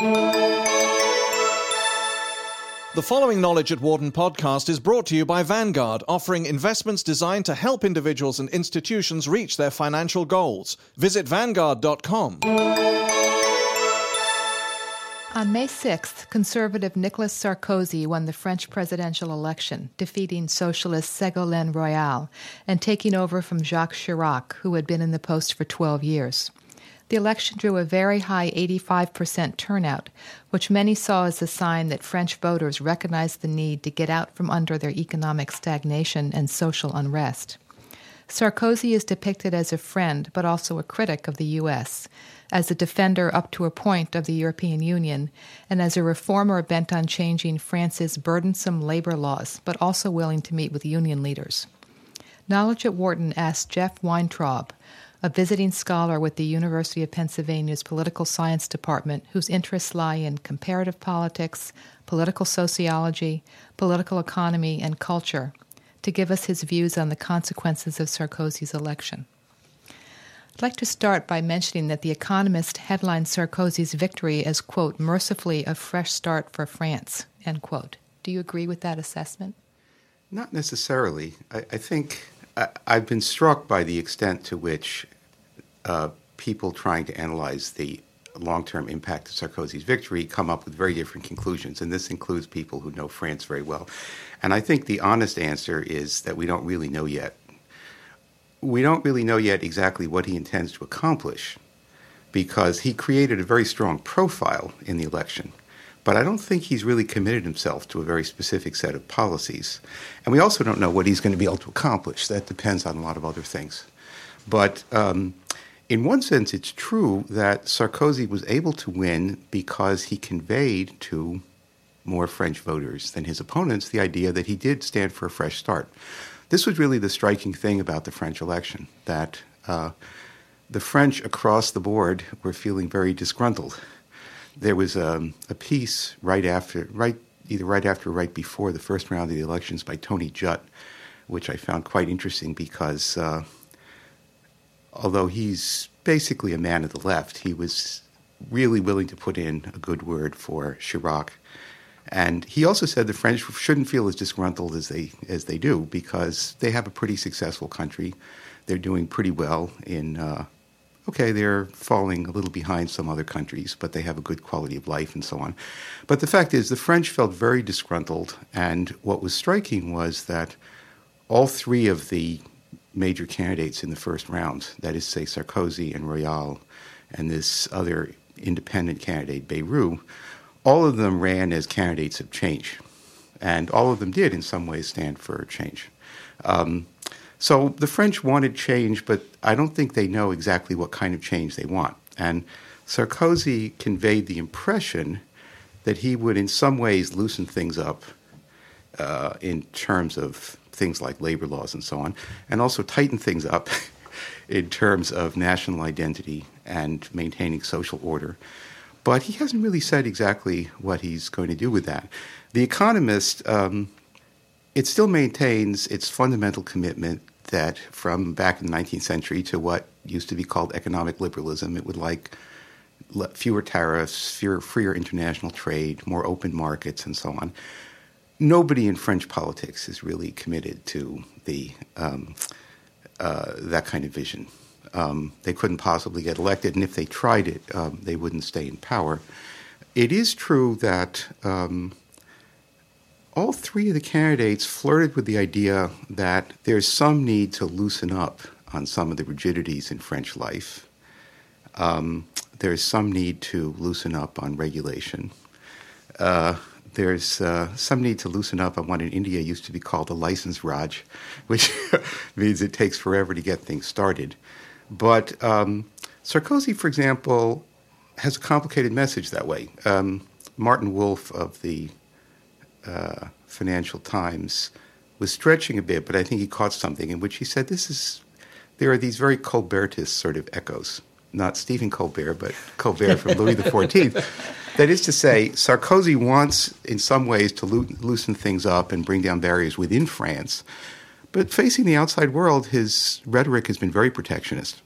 The following Knowledge at Wharton podcast is brought to you by Vanguard, offering investments designed to help individuals and institutions reach their financial goals. Visit Vanguard.com. On May 6th, conservative Nicolas Sarkozy won the French presidential election, defeating socialist Ségolène Royal and taking over from Jacques Chirac, who had been in the post for 12 years. The election drew a very high 85% turnout, which many saw as a sign that French voters recognized the need to get out from under their economic stagnation and social unrest. Sarkozy is depicted as a friend but also a critic of the U.S., as a defender up to a point of the European Union, and as a reformer bent on changing France's burdensome labor laws but also willing to meet with union leaders. Knowledge at Wharton asked Jeff Weintraub, a visiting scholar with the University of Pennsylvania's Political Science Department, whose interests lie in comparative politics, political sociology, political economy, and culture, to give us his views on the consequences of Sarkozy's election. I'd like to start by mentioning that The Economist headlined Sarkozy's victory as, quote, mercifully a fresh start for France, end quote. Do you agree with that assessment? Not necessarily. I think I've been struck by the extent to which people trying to analyze the long-term impact of Sarkozy's victory come up with very different conclusions, and this includes people who know France very well. And I think the honest answer is that we don't really know yet. We don't really know yet exactly what he intends to accomplish, because he created a very strong profile in the election. But I don't think he's really committed himself to a very specific set of policies. And we also don't know what he's going to be able to accomplish. That depends on a lot of other things. But in one sense, it's true that Sarkozy was able to win because he conveyed to more French voters than his opponents the idea that he did stand for a fresh start. This was really the striking thing about the French election, that the French across the board were feeling very disgruntled. There was a piece either right after or right before the first round of the elections by Tony Jutt, which I found quite interesting because although he's basically a man of the left, he was really willing to put in a good word for Chirac. And he also said the French shouldn't feel as disgruntled as they do because they have a pretty successful country. They're doing pretty well in... Okay, they're falling a little behind some other countries, but they have a good quality of life and so on. But the fact is, the French felt very disgruntled, and what was striking was that all three of the major candidates in the first round, that is, say, Sarkozy and Royal and this other independent candidate, Bayrou, all of them ran as candidates of change, and all of them did in some ways stand for change. So the French wanted change, but I don't think they know exactly what kind of change they want. And Sarkozy conveyed the impression that he would in some ways loosen things up in terms of things like labor laws and so on, and also tighten things up in terms of national identity and maintaining social order. But he hasn't really said exactly what he's going to do with that. The Economist... It still maintains its fundamental commitment that from back in the 19th century to what used to be called economic liberalism, it would like fewer tariffs, freer international trade, more open markets, and so on. Nobody in French politics is really committed to that kind of vision. They couldn't possibly get elected, and if they tried it, they wouldn't stay in power. It is true that... All three of the candidates flirted with the idea that there's some need to loosen up on some of the rigidities in French life. There's some need to loosen up on regulation. There's some need to loosen up on what in India used to be called the license Raj, which means it takes forever to get things started. But Sarkozy, for example, has a complicated message that way. Martin Wolf of the Financial Times was stretching a bit, but I think he caught something in which he said, there are these very Colbertist sort of echoes, not Stephen Colbert, but Colbert from Louis XIV. That is to say, Sarkozy wants in some ways to loosen things up and bring down barriers within France, but facing the outside world, his rhetoric has been very protectionist.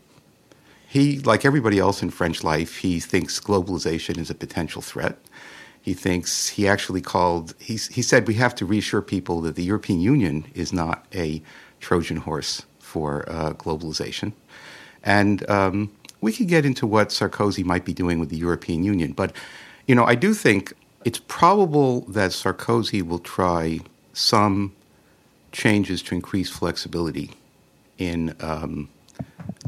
He, like everybody else in French life, he thinks globalization is a potential threat. He thinks, he actually called, he said we have to reassure people that the European Union is not a Trojan horse for globalization. And we could get into what Sarkozy might be doing with the European Union. But, you know, I do think it's probable that Sarkozy will try some changes to increase flexibility in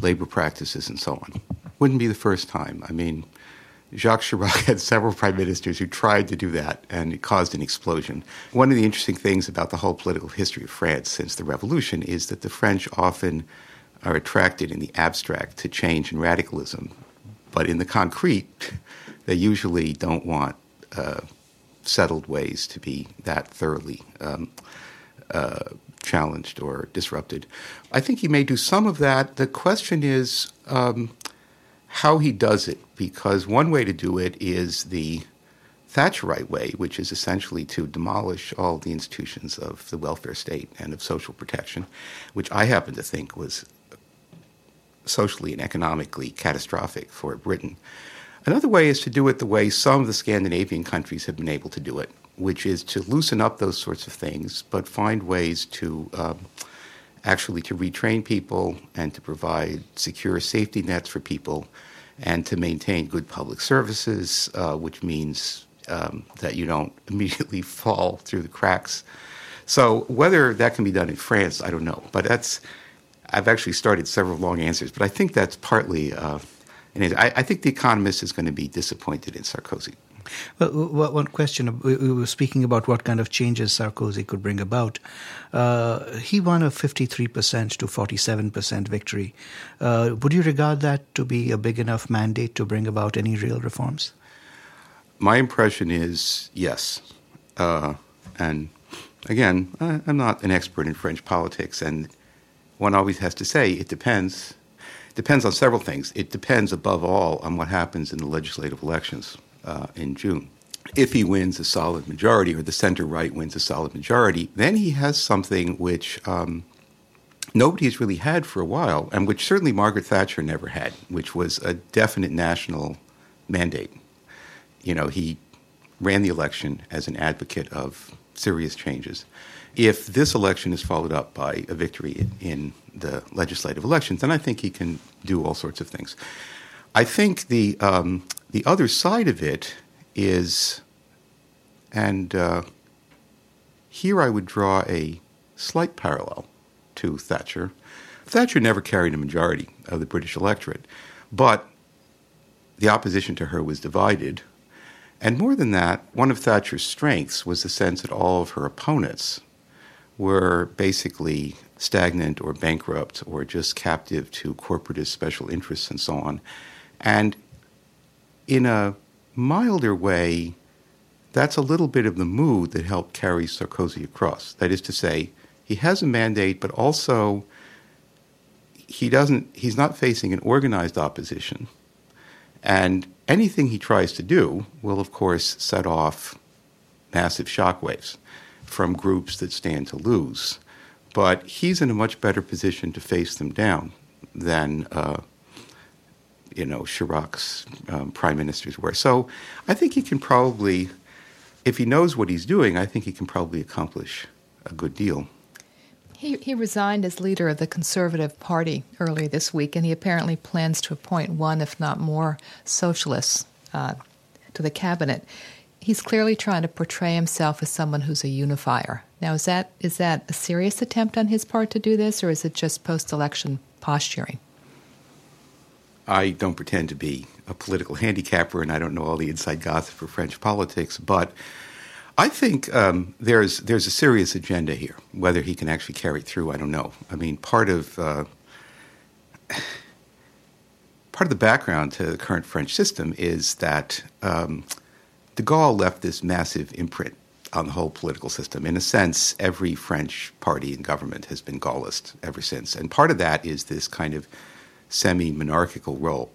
labor practices and so on. Wouldn't be the first time. I mean, Jacques Chirac had several prime ministers who tried to do that, and it caused an explosion. One of the interesting things about the whole political history of France since the Revolution is that the French often are attracted in the abstract to change and radicalism, but in the concrete, they usually don't want settled ways to be that thoroughly challenged or disrupted. I think he may do some of that. The question is how he does it, because one way to do it is the Thatcherite way, which is essentially to demolish all the institutions of the welfare state and of social protection, which I happen to think was socially and economically catastrophic for Britain. Another way is to do it the way some of the Scandinavian countries have been able to do it, which is to loosen up those sorts of things, but find ways to actually to retrain people and to provide secure safety nets for people and to maintain good public services, which means that you don't immediately fall through the cracks. So whether that can be done in France, I don't know. But that's, I've actually started several long answers, but I think that's partly, I think The Economist is going to be disappointed in Sarkozy. Well, one question. We were speaking about what kind of changes Sarkozy could bring about. He won a 53% to 47% victory. Would you regard that to be a big enough mandate to bring about any real reforms? My impression is yes. And again, I'm not an expert in French politics, and one always has to say it depends. It depends on several things. It depends, above all, on what happens in the legislative elections. In June. If he wins a solid majority, or the center-right wins a solid majority, then he has something which nobody has really had for a while, and which certainly Margaret Thatcher never had, which was a definite national mandate. You know, he ran the election as an advocate of serious changes. If this election is followed up by a victory in the legislative elections, then I think he can do all sorts of things. I think the other side of it is, and here I would draw a slight parallel to Thatcher. Thatcher never carried a majority of the British electorate, but the opposition to her was divided. And more than that, one of Thatcher's strengths was the sense that all of her opponents were basically stagnant or bankrupt or just captive to corporatist special interests and so on. And in a milder way, that's a little bit of the mood that helped carry Sarkozy across. That is to say, he has a mandate, but also he's not facing an organized opposition. And anything he tries to do will, of course, set off massive shockwaves from groups that stand to lose. But he's in a much better position to face them down than Chirac's prime ministers were. So I think he can probably, if he knows what he's doing, I think he can probably accomplish a good deal. He resigned as leader of the Conservative Party earlier this week, and he apparently plans to appoint one, if not more, socialists to the cabinet. He's clearly trying to portray himself as someone who's a unifier. Now, is that a serious attempt on his part to do this, or is it just post-election posturing? I don't pretend to be a political handicapper, and I don't know all the inside gossip for French politics, but I think there's a serious agenda here. Whether he can actually carry it through, I don't know. I mean, part of the background to the current French system is that de Gaulle left this massive imprint on the whole political system. In a sense, every French party and government has been Gaullist ever since, and part of that is this kind of semi-monarchical role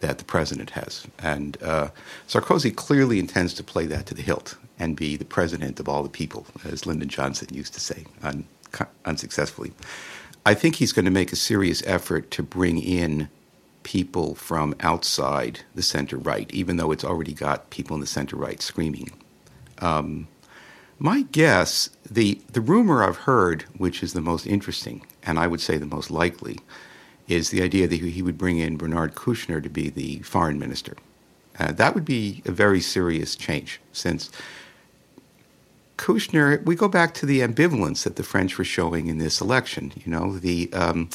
that the president has. And Sarkozy clearly intends to play that to the hilt and be the president of all the people, as Lyndon Johnson used to say, unsuccessfully. I think he's going to make a serious effort to bring in people from outside the center-right, even though it's already got people in the center-right screaming. My guess, the rumor I've heard, which is the most interesting, and I would say the most likely, is the idea that he would bring in Bernard Kouchner to be the foreign minister. That would be a very serious change, since Kouchner, we go back to the ambivalence that the French were showing in this election. You know,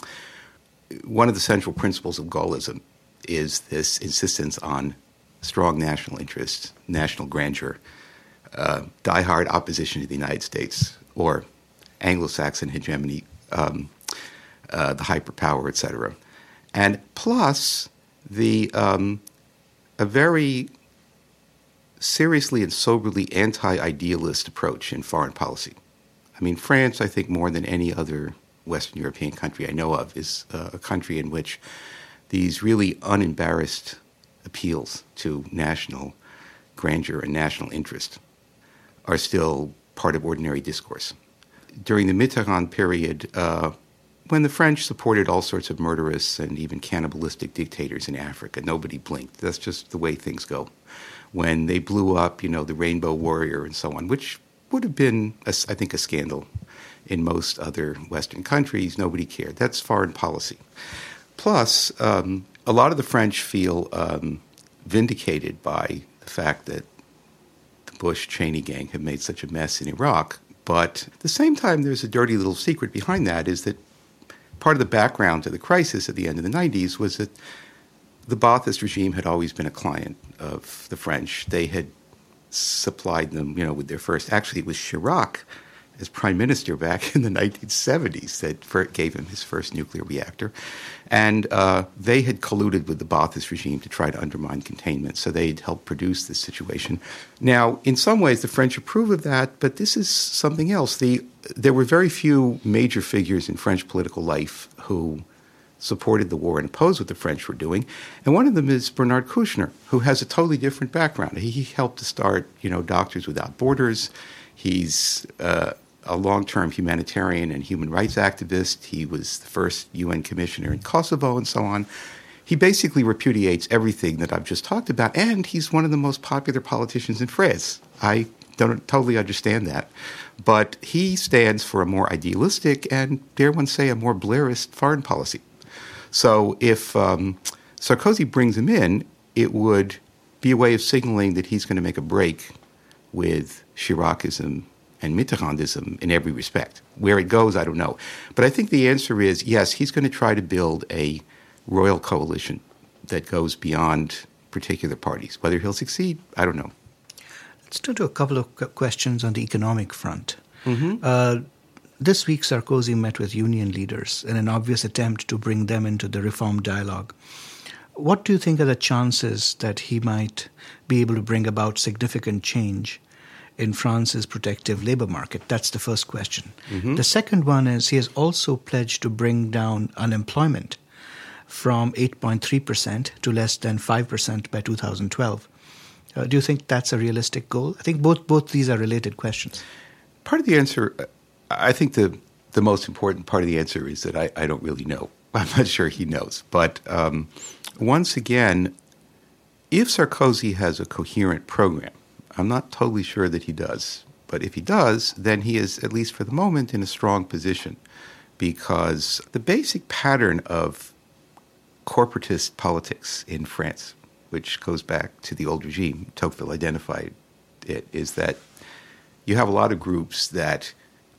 one of the central principles of Gaullism is this insistence on strong national interests, national grandeur, diehard opposition to the United States or Anglo-Saxon hegemony, the hyperpower, etc. And plus a very seriously and soberly anti-idealist approach in foreign policy. I mean, France, I think, more than any other Western European country I know of, is a country in which these really unembarrassed appeals to national grandeur and national interest are still part of ordinary discourse. During the Mitterrand period, when the French supported all sorts of murderous and even cannibalistic dictators in Africa, nobody blinked. That's just the way things go. When they blew up, the Rainbow Warrior and so on, which would have been, I think, a scandal in most other Western countries, nobody cared. That's foreign policy. Plus, a lot of the French feel vindicated by the fact that the Bush-Cheney gang have made such a mess in Iraq. But at the same time, there's a dirty little secret behind that, is that part of the background to the crisis at the end of the 90s was that the Baathist regime had always been a client of the French. They had supplied them, with their first... Actually, it was Chirac, as prime minister back in the 1970s, that gave him his first nuclear reactor. And they had colluded with the Baathist regime to try to undermine containment, so they'd helped produce this situation. Now, in some ways, the French approve of that, but this is something else. There were very few major figures in French political life who supported the war and opposed what the French were doing. And one of them is Bernard Kouchner, who has a totally different background. He helped to start, Doctors Without Borders. He's a long-term humanitarian and human rights activist. He was the first UN commissioner in Kosovo and so on. He basically repudiates everything that I've just talked about, and he's one of the most popular politicians in France. I don't totally understand that. But he stands for a more idealistic and, dare one say, a more Blairist foreign policy. So if Sarkozy brings him in, it would be a way of signaling that he's going to make a break with Chiracism and Mitterrandism in every respect. Where it goes, I don't know. But I think the answer is, yes, he's going to try to build a royal coalition that goes beyond particular parties. Whether he'll succeed, I don't know. Let's turn to a couple of questions on the economic front. Mm-hmm. This week, Sarkozy met with union leaders in an obvious attempt to bring them into the reform dialogue. What do you think are the chances that he might be able to bring about significant change in France's protective labor market? That's the first question. Mm-hmm. The second one is he has also pledged to bring down unemployment from 8.3% to less than 5% by 2012. Do you think that's a realistic goal? I think both these are related questions. Part of the answer, I think the most important part of the answer is that I don't really know. I'm not sure he knows. But once again, if Sarkozy has a coherent program, I'm not totally sure that he does. But if he does, then he is, at least for the moment, in a strong position, because the basic pattern of corporatist politics in France, which goes back to the old regime, Tocqueville identified it, is that you have a lot of groups that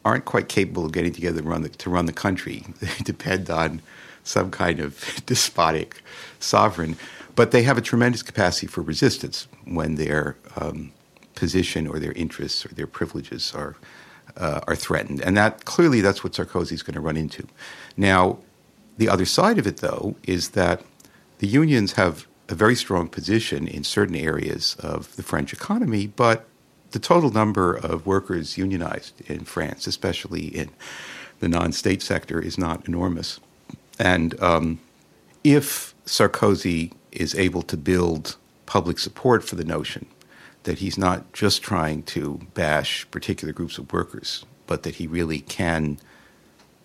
aren't quite capable of getting together to run the country. They depend on some kind of despotic sovereign. But they have a tremendous capacity for resistance when their position or their interests or their privileges are threatened. And that's what Sarkozy's going to run into. Now, the other side of it, though, is that the unions have a very strong position in certain areas of the French economy, but the total number of workers unionized in France, especially in the non-state sector, is not enormous. And if Sarkozy is able to build public support for the notion that he's not just trying to bash particular groups of workers, but that he really can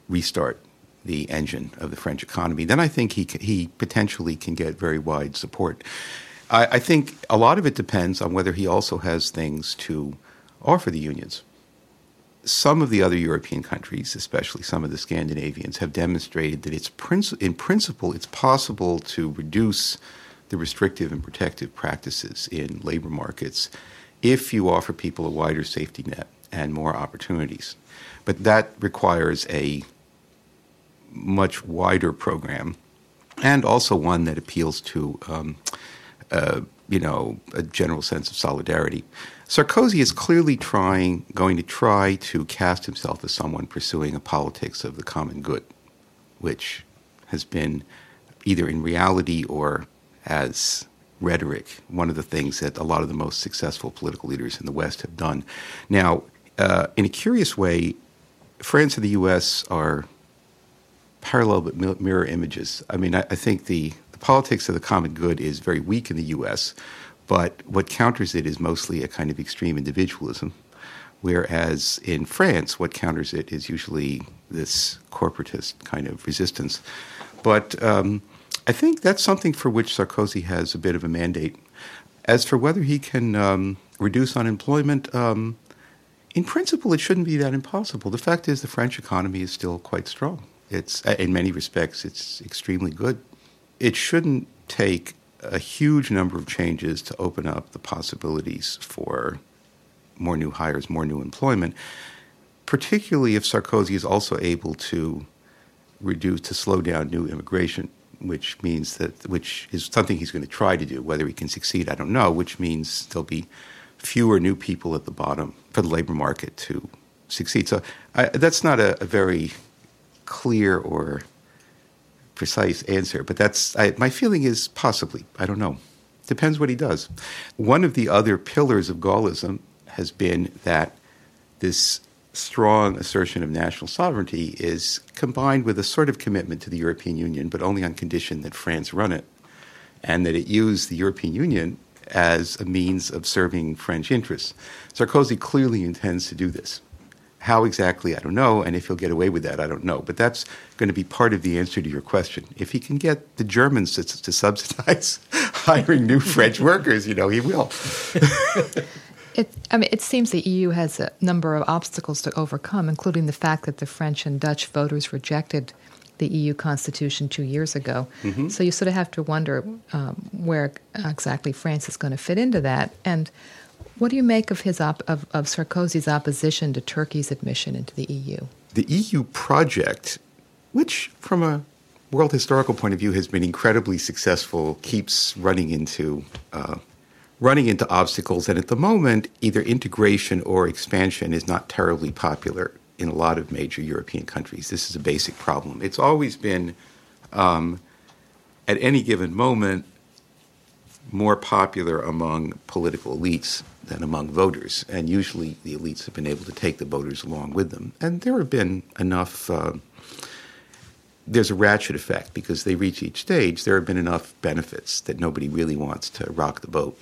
restart the engine of the French economy, then I think he potentially can get very wide support. I think a lot of it depends on whether he also has things to offer the unions. Some of the other European countries, especially some of the Scandinavians, have demonstrated that in principle it's possible to reduce the restrictive and protective practices in labor markets if you offer people a wider safety net and more opportunities. But that requires a much wider program, and also one that appeals to a general sense of solidarity. Sarkozy is clearly going to try to cast himself as someone pursuing a politics of the common good, which has been, either in reality or as rhetoric, one of the things that a lot of the most successful political leaders in the West have done. Now, in a curious way, France and the U.S. are parallel but mirror images. I mean, I think the politics of the common good is very weak in the U.S., but what counters it is mostly a kind of extreme individualism, whereas in France, what counters it is usually this corporatist kind of resistance. But I think that's something for which Sarkozy has a bit of a mandate. As for whether he can reduce unemployment, in principle, it shouldn't be that impossible. The fact is the French economy is still quite strong. It's, in many respects, it's extremely good. It shouldn't take a huge number of changes to open up the possibilities for more new hires, more new employment, particularly if Sarkozy is also able to slow down new immigration, which is something he's going to try to do. Whether he can succeed, I don't know, which means there'll be fewer new people at the bottom for the labor market to succeed. So that's not a very clear or precise answer, but that's my feeling is possibly. I don't know. Depends what he does. One of the other pillars of Gaullism has been that this strong assertion of national sovereignty is combined with a sort of commitment to the European Union, but only on condition that France run it and that it use the European Union as a means of serving French interests. Sarkozy clearly intends to do this. How exactly, I don't know, and if he'll get away with that, I don't know. But that's going to be part of the answer to your question. If he can get the Germans to subsidize hiring new French workers, he will. It seems the EU has a number of obstacles to overcome, including the fact that the French and Dutch voters rejected the EU constitution 2 years ago. Mm-hmm. So you sort of have to wonder where exactly France is going to fit into that. And what do you make of of Sarkozy's opposition to Turkey's admission into the EU? The EU project, which from a world historical point of view has been incredibly successful, keeps running into obstacles. And at the moment, either integration or expansion is not terribly popular in a lot of major European countries. This is a basic problem. It's always been, at any given moment, more popular among political elites than among voters. And usually the elites have been able to take the voters along with them. And there have been enough, there's a ratchet effect because they reach each stage. There have been enough benefits that nobody really wants to rock the boat.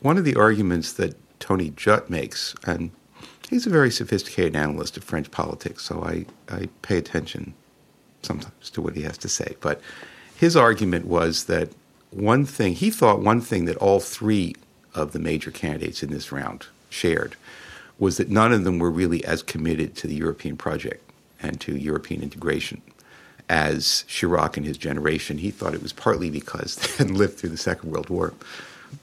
One of the arguments that Tony Jutt makes, and he's a very sophisticated analyst of French politics, so I pay attention sometimes to what he has to say. But his argument was that he thought one thing that all three of the major candidates in this round shared was that none of them were really as committed to the European project and to European integration as Chirac and his generation. He thought it was partly because they hadn't lived through the Second World War.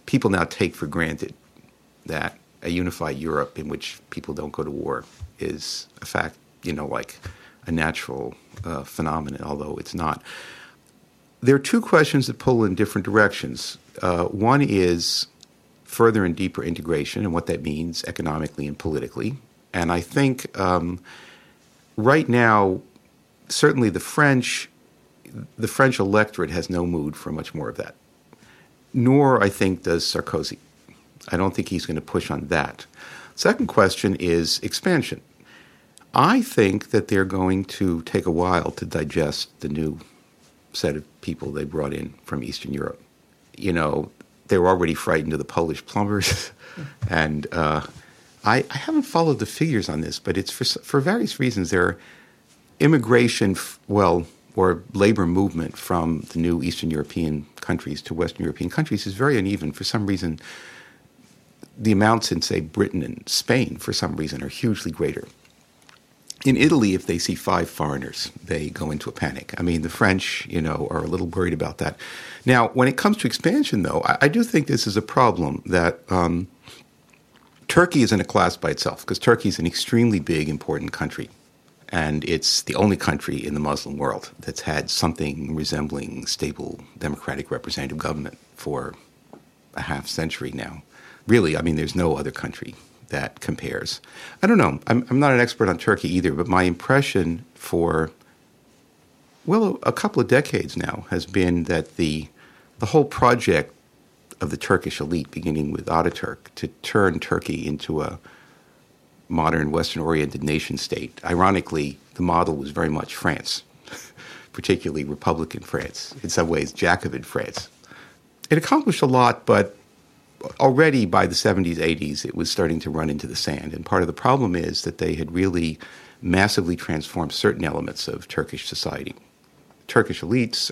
People now take for granted that a unified Europe in which people don't go to war is a fact, like a natural phenomenon, although it's not. There are two questions that pull in different directions. One is further and deeper integration and what that means economically and politically. And I think right now, certainly the French electorate has no mood for much more of that. Nor, I think, does Sarkozy. I don't think he's going to push on that. Second question is expansion. I think that they're going to take a while to digest the new set of people they brought in from Eastern Europe. They were already frightened of the Polish plumbers. And I haven't followed the figures on this, but it's for various reasons. There are immigration, or labor movement from the new Eastern European countries to Western European countries is very uneven. For some reason, the amounts in, say, Britain and Spain, for some reason, are hugely greater. In Italy, if they see 5 foreigners, they go into a panic. I mean, the French, are a little worried about that. Now, when it comes to expansion, though, I do think this is a problem that Turkey is in a class by itself, because Turkey is an extremely big, important country. And it's the only country in the Muslim world that's had something resembling stable democratic representative government for a half century now. Really, I mean, there's no other country that compares. I don't know. I'm not an expert on Turkey either, but my impression for, a couple of decades now has been that the whole project of the Turkish elite, beginning with Atatürk, to turn Turkey into a modern Western-oriented nation-state. Ironically, the model was very much France, particularly Republican France, in some ways Jacobin France. It accomplished a lot, but already by the 70s, 80s, it was starting to run into the sand. And part of the problem is that they had really massively transformed certain elements of Turkish society. Turkish elites,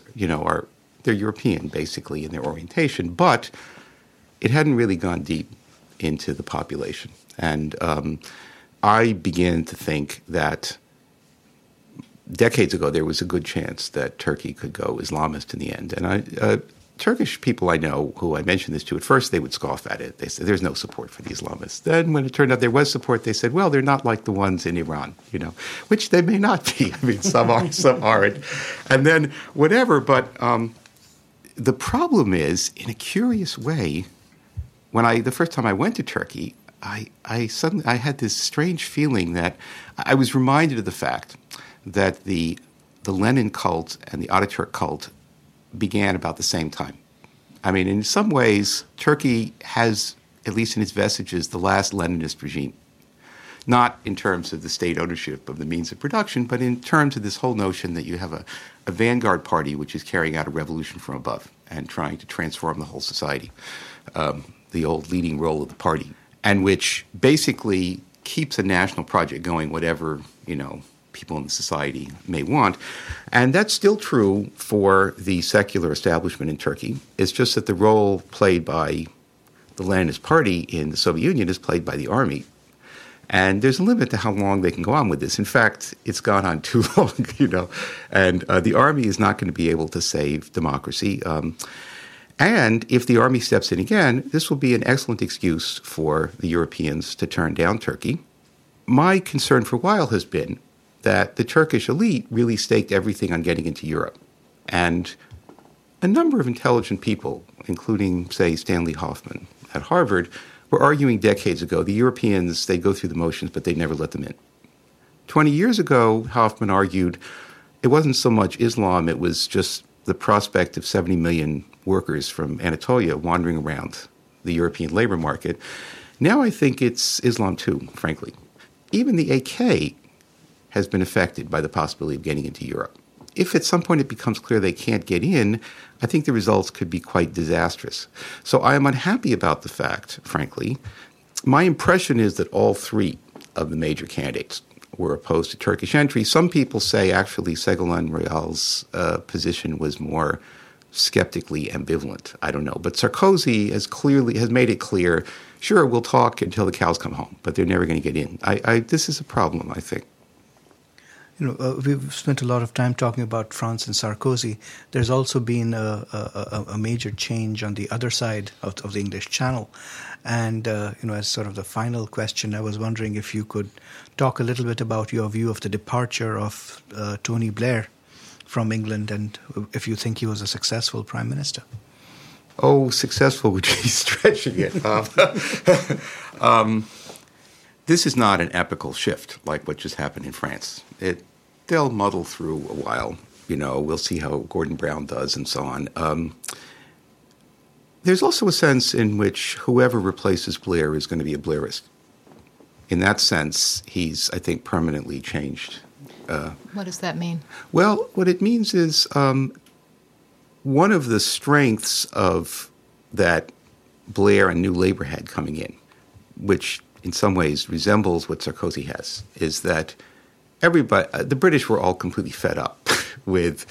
they're European, basically, in their orientation, but it hadn't really gone deep into the population. And I began to think that decades ago there was a good chance that Turkey could go Islamist in the end. And Turkish people I know who I mentioned this to, at first they would scoff at it. They said, there's no support for the Islamists. Then when it turned out there was support, they said, they're not like the ones in Iran, which they may not be. I mean, some are, some aren't. And then whatever. But the problem is, in a curious way, when the first time I went to Turkey, I suddenly had this strange feeling that I was reminded of the fact that the Lenin cult and the Atatürk cult began about the same time. I mean, in some ways, Turkey has, at least in its vestiges, the last Leninist regime. Not in terms of the state ownership of the means of production, but in terms of this whole notion that you have a vanguard party which is carrying out a revolution from above and trying to transform the whole society, the old leading role of the party, and which basically keeps a national project going, whatever, people in the society may want. And that's still true for the secular establishment in Turkey. It's just that the role played by the Leninist Party in the Soviet Union is played by the army. And there's a limit to how long they can go on with this. In fact, it's gone on too long, And the army is not going to be able to save democracy. And if the army steps in again, this will be an excellent excuse for the Europeans to turn down Turkey. My concern for a while has been that the Turkish elite really staked everything on getting into Europe. And a number of intelligent people, including, say, Stanley Hoffman at Harvard, were arguing decades ago, the Europeans, they go through the motions, but they never let them in. 20 years ago, Hoffman argued it wasn't so much Islam, it was just the prospect of 70 million workers from Anatolia wandering around the European labor market. Now I think it's Islam too, frankly. Even the AK has been affected by the possibility of getting into Europe. If at some point it becomes clear they can't get in, I think the results could be quite disastrous. So I am unhappy about the fact, frankly. My impression is that all three of the major candidates were opposed to Turkish entry. Some people say, actually, Ségolène Royal's position was more skeptically ambivalent. I don't know. But Sarkozy has made it clear, sure, we'll talk until the cows come home, but they're never going to get in. This is a problem, I think. We've spent a lot of time talking about France and Sarkozy. There's also been a major change on the other side of the English Channel. And, as sort of the final question, I was wondering if you could talk a little bit about your view of the departure of Tony Blair from England and if you think he was a successful prime minister. Oh, successful would be stretching it. This is not an epical shift like what just happened in France. They'll muddle through a while. We'll see how Gordon Brown does and so on. There's also a sense in which whoever replaces Blair is going to be a Blairist. In that sense, he's, I think, permanently changed. What does that mean? Well, what it means is one of the strengths of that Blair and New Labour had coming in, which in some ways resembles what Sarkozy has, is that everybody, the British were all completely fed up with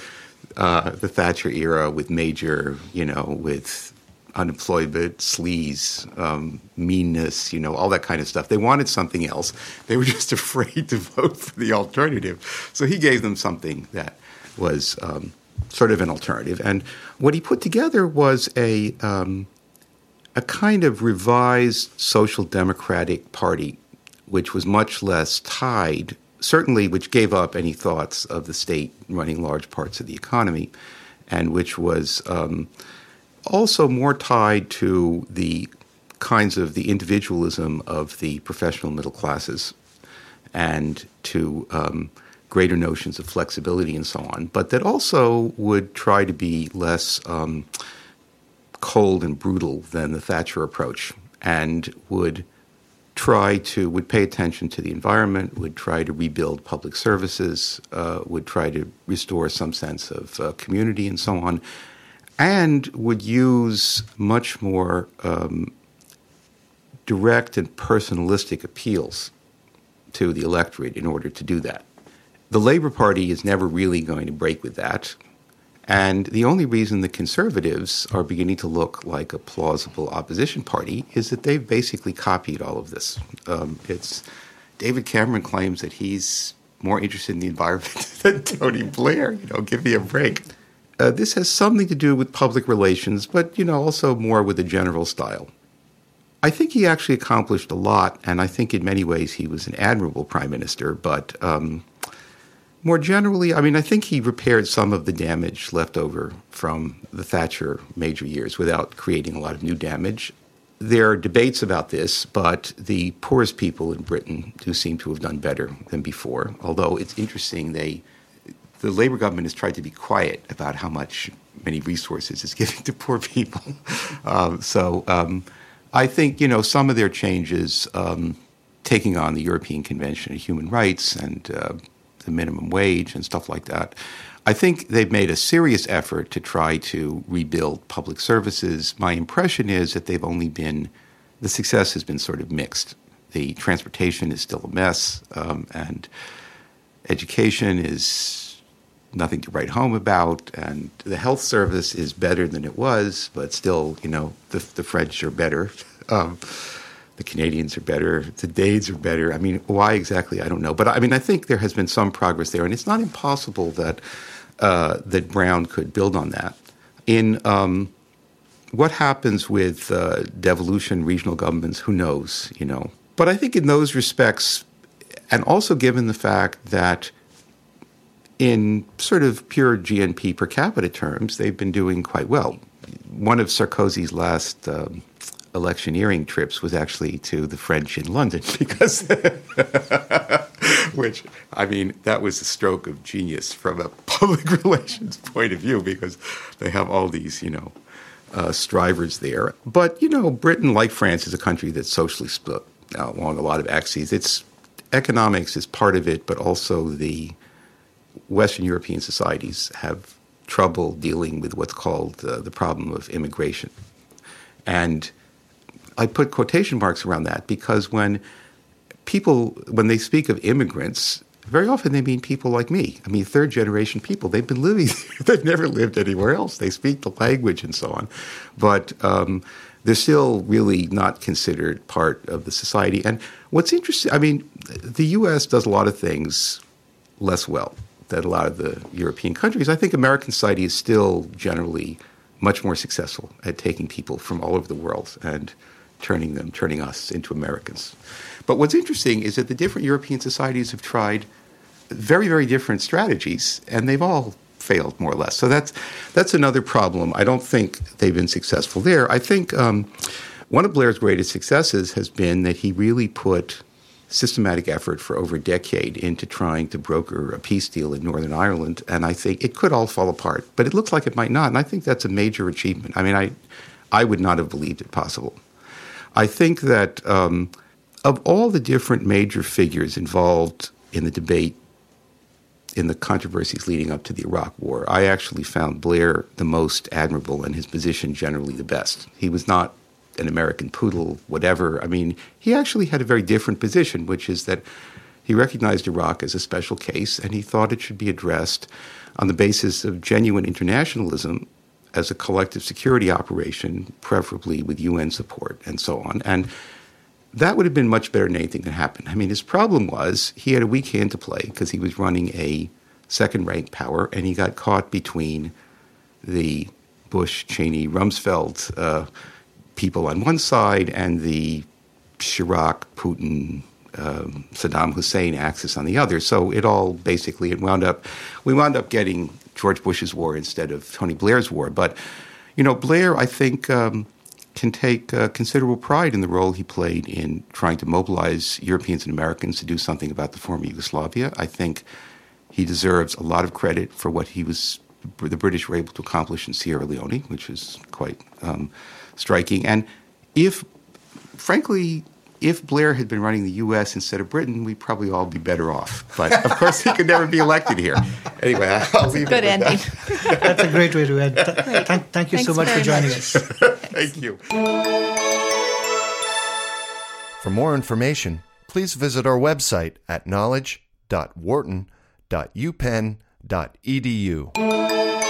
the Thatcher era, with major, with unemployment, sleaze, meanness, all that kind of stuff. They wanted something else. They were just afraid to vote for the alternative. So he gave them something that was sort of an alternative. And what he put together was a kind of revised social democratic party, which was much less tied, certainly which gave up any thoughts of the state running large parts of the economy, and which was also more tied to the kinds of the individualism of the professional middle classes and to greater notions of flexibility and so on, but that also would try to be less cold and brutal than the Thatcher approach, and would pay attention to the environment, would try to rebuild public services, would try to restore some sense of community and so on, and would use much more direct and personalistic appeals to the electorate in order to do that. The Labour Party is never really going to break with that, and the only reason the Conservatives are beginning to look like a plausible opposition party is that they've basically copied all of this. David Cameron claims that he's more interested in the environment than Tony Blair. Give me a break. This has something to do with public relations, but, also more with a general style. I think he actually accomplished a lot, and I think in many ways he was an admirable prime minister, but more generally, I think he repaired some of the damage left over from the Thatcher major years without creating a lot of new damage. There are debates about this, but the poorest people in Britain do seem to have done better than before, although it's interesting, the Labour government has tried to be quiet about how many resources it's giving to poor people. I think, some of their changes, taking on the European Convention on Human Rights and the minimum wage and stuff like that, I think they've made a serious effort to try to rebuild public services. My impression is that the success has been sort of mixed. The transportation is still a mess, and education is nothing to write home about, and the health service is better than it was, but still, the French are better, the Canadians are better, the Danes are better. Why exactly, I don't know. But, I think there has been some progress there, and it's not impossible that that Brown could build on that. In what happens with devolution, regional governments, who knows, But I think in those respects, and also given the fact that in sort of pure GNP per capita terms, they've been doing quite well. One of Sarkozy's last electioneering trips was actually to the French in London, because that was a stroke of genius from a public relations point of view, because they have all these, strivers there. But, Britain, like France, is a country that's socially split along a lot of axes. Its economics is part of it, but also the Western European societies have trouble dealing with what's called the problem of immigration. And I put quotation marks around that because when they speak of immigrants, very often they mean people like me. Third-generation people. They've been living there. They've never lived anywhere else. They speak the language and so on. But they're still really not considered part of the society. And what's interesting, the U.S. does a lot of things less well than a lot of the European countries. I think American society is still generally much more successful at taking people from all over the world and turning us into Americans. But what's interesting is that the different European societies have tried very, very different strategies, and they've all failed more or less. So that's another problem. I don't think they've been successful there. I think one of Blair's greatest successes has been that he really put systematic effort for over a decade into trying to broker a peace deal in Northern Ireland, and I think it could all fall apart, but it looks like it might not, and I think that's a major achievement. I would not have believed it possible. I think that of all the different major figures involved in the debate, in the controversies leading up to the Iraq War, I actually found Blair the most admirable and his position generally the best. He was not an American poodle, whatever. He actually had a very different position, which is that He recognized Iraq as a special case, and he thought it should be addressed on the basis of genuine internationalism as a collective security operation, preferably with UN support and so on. And that would have been much better than anything that happened. I mean, his problem was he had a weak hand to play because he was running a second-rate power, and he got caught between the Bush, Cheney, Rumsfeld people on one side and the Chirac, Putin, Saddam Hussein axis on the other. So it all basically, we wound up getting George Bush's war instead of Tony Blair's war. But, you know, Blair, I think, can take considerable pride in the role he played in trying to mobilize Europeans and Americans to do something about the former Yugoslavia. I think he deserves a lot of credit for what the British were able to accomplish in Sierra Leone, which is quite striking. And if Blair had been running the U.S. instead of Britain, we'd probably all be better off. But, of course, he could never be elected here. Anyway, I'll leave it with that. Good ending. That's a great way to end. Thank you so much for joining us. Thank you. For more information, please visit our website at knowledge.wharton.upenn.edu.